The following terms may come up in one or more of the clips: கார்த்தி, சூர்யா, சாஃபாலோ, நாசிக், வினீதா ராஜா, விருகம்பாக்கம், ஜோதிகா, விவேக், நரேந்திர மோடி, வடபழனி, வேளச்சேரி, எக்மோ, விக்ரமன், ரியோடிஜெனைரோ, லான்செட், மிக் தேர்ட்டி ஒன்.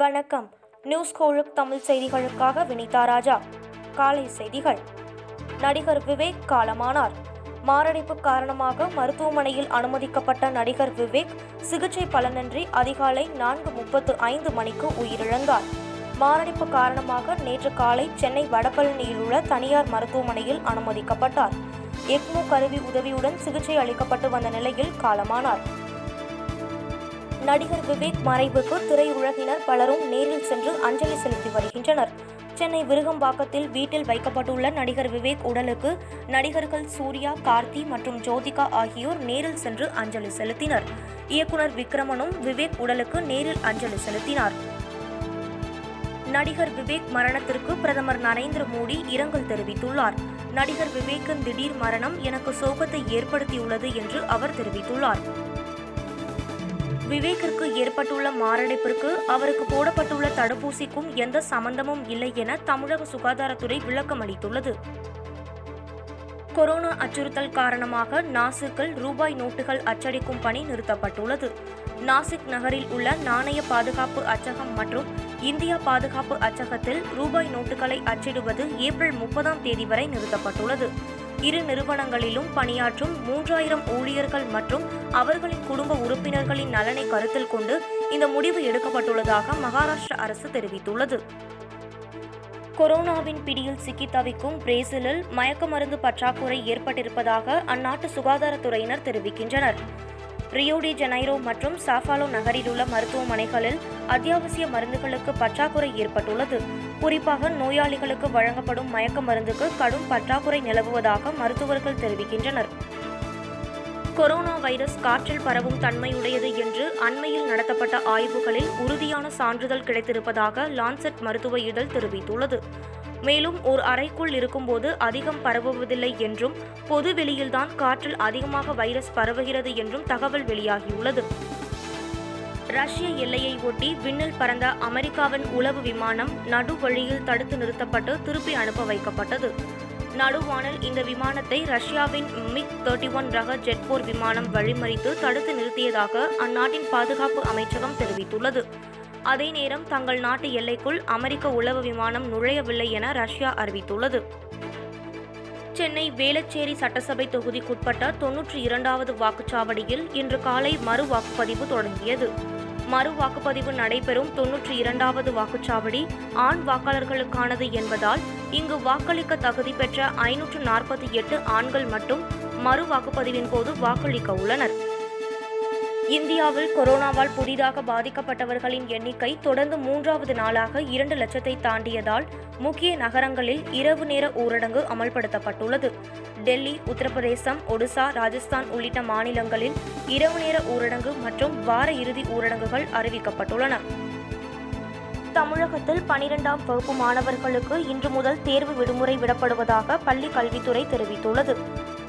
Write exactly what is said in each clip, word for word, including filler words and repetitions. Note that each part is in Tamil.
வணக்கம். நியூஸ் கோழக் தமிழ் செய்திகளுக்காக வினீதா ராஜா. காலை செய்திகள். நடிகர் விவேக் காலமானார். மாரடைப்பு காரணமாக மருத்துவமனையில் அனுமதிக்கப்பட்ட நடிகர் விவேக் சிகிச்சை பலனின்றி அதிகாலை நான்கு முப்பத்து ஐந்து மணிக்கு உயிரிழந்தார். மாரடைப்பு காரணமாக நேற்று காலை சென்னை வடபழனியில் உள்ள தனியார் மருத்துவமனையில் அனுமதிக்கப்பட்டார். எக்மோ கருவி உதவியுடன் சிகிச்சை அளிக்கப்பட்டு வந்த நிலையில் காலமானார். நடிகர் விவேக் மறைவுக்கு திரையுலகினர் பலரும் நேரில் சென்று அஞ்சலி செலுத்தி வருகின்றனர். சென்னை விருகம்பாக்கத்தில் வீட்டில் வைக்கப்பட்டுள்ள நடிகர் விவேக் உடலுக்கு நடிகர்கள் சூர்யா, கார்த்தி மற்றும் ஜோதிகா ஆகியோர் நேரில் சென்று அஞ்சலி செலுத்தினர். இயக்குனர் விக்ரமனும் விவேக் உடலுக்கு நேரில் அஞ்சலி செலுத்தினார். நடிகர் விவேக் மரணத்திற்கு பிரதமர் நரேந்திர மோடி இரங்கல் தெரிவித்துள்ளார். நடிகர் விவேக்கின் திடீர் மரணம் எனக்கு சோகத்தை ஏற்படுத்தியுள்ளது என்று அவர் தெரிவித்துள்ளார். விவேக்கிற்கு ஏற்பட்டுள்ள மாரடைப்பிற்கு அவருக்கு போடப்பட்டுள்ள தடுப்பூசிக்கும் எந்த சம்பந்தமும் இல்லை என தமிழக சுகாதாரத்துறை விளக்கம் அளித்துள்ளது. கொரோனா அச்சுறுத்தல் காரணமாக நாசிக்கில் ரூபாய் நோட்டுகள் அச்சடிக்கும் பணி நிறுத்தப்பட்டுள்ளது. நாசிக் நகரில் உள்ள நாணய பாதுகாப்பு அச்சகம் மற்றும் இந்தியா பாதுகாப்பு அச்சகத்தில் ரூபாய் நோட்டுகளை அச்சிடுவது ஏப்ரல் முப்பதாம் தேதி வரை நிறுத்தப்பட்டுள்ளது. இரு நிறுவனங்களிலும் பணியாற்றும் மூன்றாயிரம் ஊழியர்கள் மற்றும் அவர்களின் குடும்ப உறுப்பினர்களின் நலனை கருத்தில் கொண்டு இந்த முடிவு எடுக்கப்பட்டுள்ளதாக மகாராஷ்டிரா அரசு தெரிவித்துள்ளது. கொரோனாவின் பிடியில் சிக்கி தவிக்கும் பிரேசிலில் மயக்க மருந்து பற்றாக்குறை ஏற்பட்டிருப்பதாக அந்நாட்டு சுகாதாரத்துறையினர் தெரிவிக்கின்றனர். ரியோடிஜெனைரோ மற்றும் சாஃபாலோ நகரிலுள்ள மருத்துவமனைகளில் அத்தியாவசிய மருந்துகளுக்கு பற்றாக்குறை ஏற்பட்டுள்ளது. குறிப்பாக நோயாளிகளுக்கு வழங்கப்படும் மயக்க மருந்துக்கு கடும் பற்றாக்குறை நிலவுவதாக மருத்துவர்கள் தெரிவிக்கின்றனர். கொரோனா வைரஸ் காற்றில் பரவும் தன்மையுடையது என்று அண்மையில் நடத்தப்பட்ட ஆய்வுகளில் உறுதியான சான்றிதழ் கிடைத்திருப்பதாக லான்செட் மருத்துவ இதழ் தெரிவித்துள்ளது. மேலும் ஓர் அறைக்குள் இருக்கும்போது அதிகம் பரவுவதில்லை என்றும் பொது வெளியில்தான் காற்றில் அதிகமாக வைரஸ் பரவுகிறது என்றும் தகவல் வெளியாகியுள்ளது. ரஷ்ய எல்லையை ஒட்டி விண்ணில் பறந்த அமெரிக்காவின் உளவு விமானம் நடு வழியில் தடுத்து நிறுத்தப்பட்டு திருப்பி அனுப்ப வைக்கப்பட்டது. நடுவானில் இந்த விமானத்தை ரஷ்யாவின் மிக் தேர்ட்டி ஒன் ரக ஜெட் போர் விமானம் வழிமறித்து தடுத்து நிறுத்தியதாக அந்நாட்டின் பாதுகாப்பு அமைச்சகம் தெரிவித்துள்ளது. அதே நேரம் தங்கள் நாட்டு எல்லைக்குள் அமெரிக்க உளவு விமானம் நுழையவில்லை என ரஷ்யா அறிவித்துள்ளது. சென்னை வேளச்சேரி சட்டசபை தொகுதிக்குட்பட்ட தொன்னூற்றி இரண்டாவது வாக்குச்சாவடியில் இன்று காலை மறு வாக்குப்பதிவு தொடங்கியது. மறு வாக்குப்பதிவு நடைபெறும் தொன்னூற்றி இரண்டாவது வாக்குச்சாவடி ஆண் வாக்காளர்களுக்கானது என்பதால் இங்கு வாக்களிக்க தகுதி பெற்ற ஐநூற்று நாற்பத்தி எட்டு ஆண்கள் மட்டும் மறு வாக்குப்பதிவின் போது வாக்களிக்க உள்ளனர். இந்தியாவில் கொரோனாவால் புதிதாக பாதிக்கப்பட்டவர்களின் எண்ணிக்கை தொடர்ந்து மூன்றாவது நாளாக இரண்டு லட்சத்தை தாண்டியதால் முக்கிய நகரங்களில் இரவு நேர ஊரடங்கு அமல்படுத்தப்பட்டுள்ளது. டெல்லி, உத்தரப்பிரதேசம், ஒடிசா, ராஜஸ்தான் உள்ளிட்ட மாநிலங்களில் இரவு நேர ஊரடங்கு மற்றும் வார இறுதி ஊரடங்குகள் அறிவிக்கப்பட்டுள்ளன. தமிழகத்தில் பனிரெண்டாம் வகுப்பு மாணவர்களுக்கு இன்று முதல் தேர்வு விடுமுறை விடப்படுவதாக பள்ளி கல்வித்துறை தெரிவித்துள்ளது.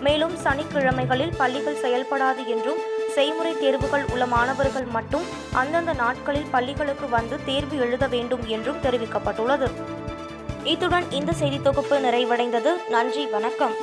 மேலும் சனிக்கிழமைகளில் பள்ளிகள் செயல்படாது என்றும் செய்முறை தேர்வுகள் உள்ள மாணவர்கள் மட்டும் அந்தந்த நாட்களில் பள்ளிகளுக்கு வந்து தேர்வு எழுத வேண்டும் என்றும் தெரிவிக்கப்பட்டுள்ளது. இத்துடன் இந்த செய்தி தொகுப்பு நிறைவடைந்தது. நன்றி, வணக்கம்.